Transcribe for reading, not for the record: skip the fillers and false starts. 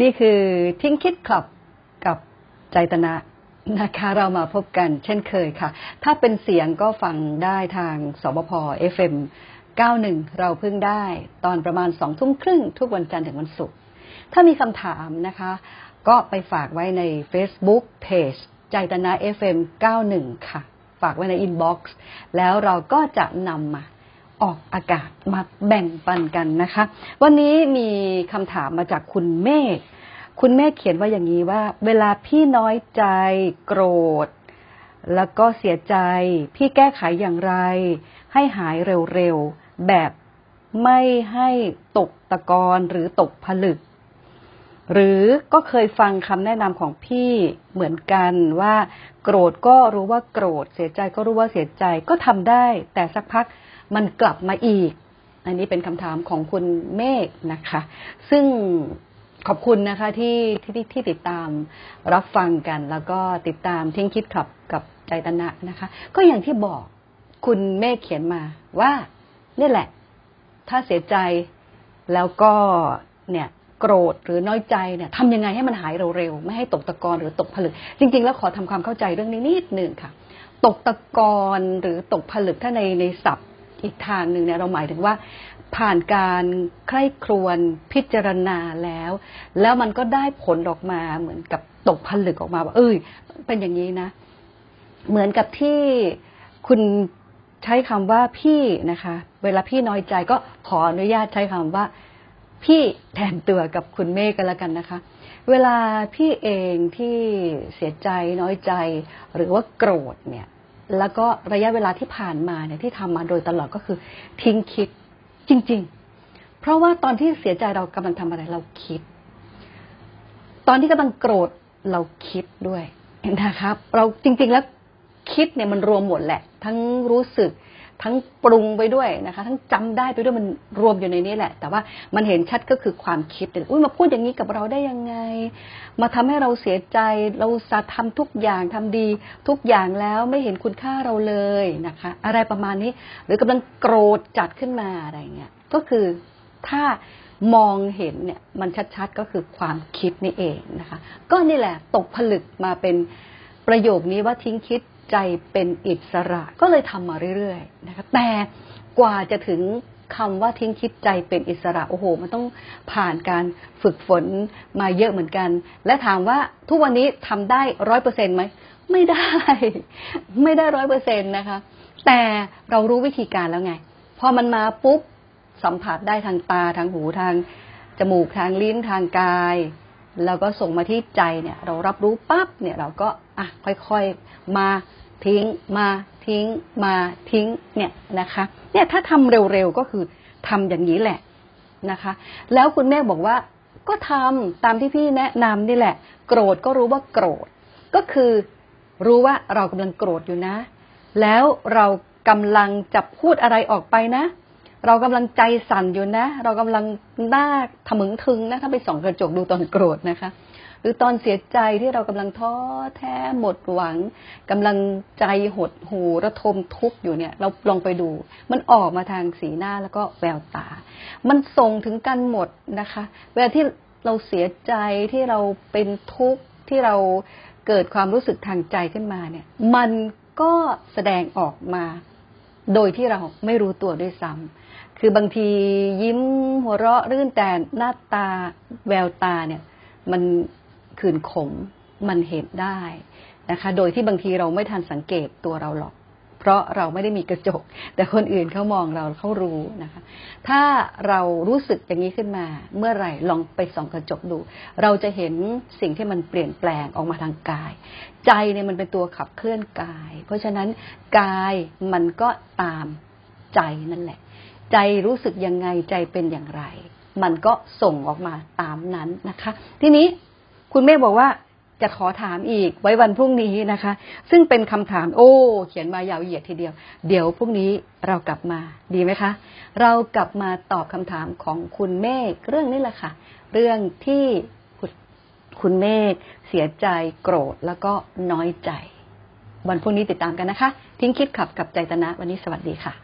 นี่คือทิ้งคิดคลับกับใจตนะนะคะเรามาพบกันเช่นเคยค่ะถ้าเป็นเสียงก็ฟังได้ทางสบพ FM 91เราเพิ่งได้ตอนประมาณ 20:30 นทุกวันจันทร์ถึงวันศุกร์ถ้ามีคำถามนะคะก็ไปฝากไว้ใน Facebook Page ใจตนะ FM 91ค่ะฝากไว้ใน Inbox แล้วเราก็จะนำมาออกอากาศมาแบ่งปันกันนะคะวันนี้มีคำถามมาจากคุณเมฆคุณแม่เขียนว่าอย่างนี้ว่าเวลาพี่น้อยใจโกรธแล้วก็เสียใจพี่แก้ไขอย่างไรให้หายเร็วๆแบบไม่ให้ตกตะกอนหรือตกผลึกหรือก็เคยฟังคำแนะนำของพี่เหมือนกันว่าโกรธก็รู้ว่าโกรธเสียใจก็รู้ว่าเสียใจก็ทำได้แต่สักพักมันกลับมาอีกอันนี้เป็นคำถามของคุณเมฆนะคะซึ่งขอบคุณนะคะที่ติดตามรับฟังกันแล้วก็ติดตามทิ้งคิดขับกับใจตนะนะคะก็อย่างที่บอกคุณเมฆเขียนมาว่านี่แหละถ้าเสียใจแล้วก็เนี่ยโกรธหรือน้อยใจเนี่ยทำยังไงให้มันหายเร็วๆไม่ให้ตกตะกอนหรือตกผลึกจริงๆแล้วขอทำความเข้าใจเรื่องนี้นิดนึงค่ะตกตะกอนหรือตกผลึกถ้าในศัพท์อีกทางนึงเนี่ยเราหมายถึงว่าผ่านการใคร่ครวญพิจารณาแล้วมันก็ได้ผลออกมาเหมือนกับตกผลึกออกมาว่าเอ้ยเป็นอย่างนี้นะเหมือนกับที่คุณใช้คำว่าพี่นะคะเวลาพี่น้อยใจก็ขออนุญาตใช้คำว่าพี่แทนตัวกับคุณเมฆกันแล้วกันนะคะเวลาพี่เองที่เสียใจน้อยใจหรือว่าโกรธเนี่ยแล้วก็ระยะเวลาที่ผ่านมาเนี่ยที่ทำมาโดยตลอดก็คือทิ้งคิดจริงๆเพราะว่าตอนที่เสียใจเรากำลังทำอะไรเราคิดตอนที่กำลังโกรธเราคิดด้วยนะครับเราจริงๆแล้วคิดเนี่ยมันรวมหมดแหละทั้งรู้สึกทั้งปรุงไปด้วยนะคะทั้งจำได้ไปด้วยมันรวมอยู่ในนี้แหละแต่ว่ามันเห็นชัดก็คือความคิดอุ้ยมาพูดอย่างนี้กับเราได้ยังไงมาทำให้เราเสียใจเราสาทำทุกอย่างทำดีทุกอย่างแล้วไม่เห็นคุณค่าเราเลยนะคะอะไรประมาณนี้หรือกำลังโกรธจัดขึ้นมาอะไรเงี้ยก็คือถ้ามองเห็นเนี่ยมันชัดๆก็คือความคิดนี่เองนะคะก็นี่แหละตกผลึกมาเป็นประโยคนี้ว่าทิ้งคิดใจเป็นอิสระก็เลยทำมาเรื่อยๆนะคะแต่กว่าจะถึงคำว่าทิ้งคิดใจเป็นอิสระโอ้โหมันต้องผ่านการฝึกฝนมาเยอะเหมือนกันและถามว่าทุกวันนี้ทำได้ 100% ไหมไม่ได้ 100% นะคะแต่เรารู้วิธีการแล้วไงพอมันมาปุ๊บสัมผัสได้ทางตาทางหูทางจมูกทางลิ้นทางกายแล้วก็ส่งมาที่ใจเนี่ยเรารับรู้ปั๊บเนี่ยเราก็ค่อยๆมาทิ้งเนี่ยนะคะเนี่ยถ้าทำเร็วๆก็คือทำอย่างนี้แหละนะคะแล้วคุณแม่บอกว่าก็ทำตามที่พี่แนะนำนี่แหละโกรธก็รู้ว่าโกรธก็คือรู้ว่าเรากำลังโกรธอยู่นะแล้วเรากำลังจะพูดอะไรออกไปนะเรากำลังใจสั่นอยู่นะเรากำลังหน้าทะมึงทึงนะถ้าไปส่องกระจกดูตอนโกรธนะคะหรือตอนเสียใจที่เรากำลังท้อแท้หมดหวังกำลังใจหดหู่ระทมทุกข์อยู่เนี่ยเราลองไปดูมันออกมาทางสีหน้าแล้วก็แววตามันส่งถึงกันหมดนะคะเวลาที่เราเสียใจที่เราเป็นทุกข์ที่เราเกิดความรู้สึกทางใจขึ้นมาเนี่ยมันก็แสดงออกมาโดยที่เราไม่รู้ตัวด้วยซ้ำคือบางทียิ้มหัวเราะรื่นแต่หน้าตาแววตาเนี่ยมันขื่นขมมันเห็นได้นะคะโดยที่บางทีเราไม่ทันสังเกตตัวเราหรอกเพราะเราไม่ได้มีกระจกแต่คนอื่นเขามองเราเขารู้นะคะถ้าเรารู้สึกอย่างนี้ขึ้นมาเมื่อไหร่ลองไปส่องกระจกดูเราจะเห็นสิ่งที่มันเปลี่ยนแปลงออกมาทางกายใจเนี่ยมันเป็นตัวขับเคลื่อนกายเพราะฉะนั้นกายมันก็ตามใจนั่นแหละใจรู้สึกยังไงใจเป็นอย่างไรมันก็ส่งออกมาตามนั้นนะคะทีนี้คุณแม่บอกว่าจะขอถามอีกไว้วันพรุ่งนี้นะคะซึ่งเป็นคำถามเขียนมายาวเหยียดทีเดียวเดี๋ยวพรุ่งนี้เรากลับมาดีไหมคะเรากลับมาตอบคำถามของคุณเมฆเรื่องนี้แหละค่ะเรื่องที่คุณเมฆเสียใจโกรธแล้วก็น้อยใจวันพรุ่งนี้ติดตามกันนะคะทิ้งคิดขับกับใจตนะวันนี้สวัสดีค่ะ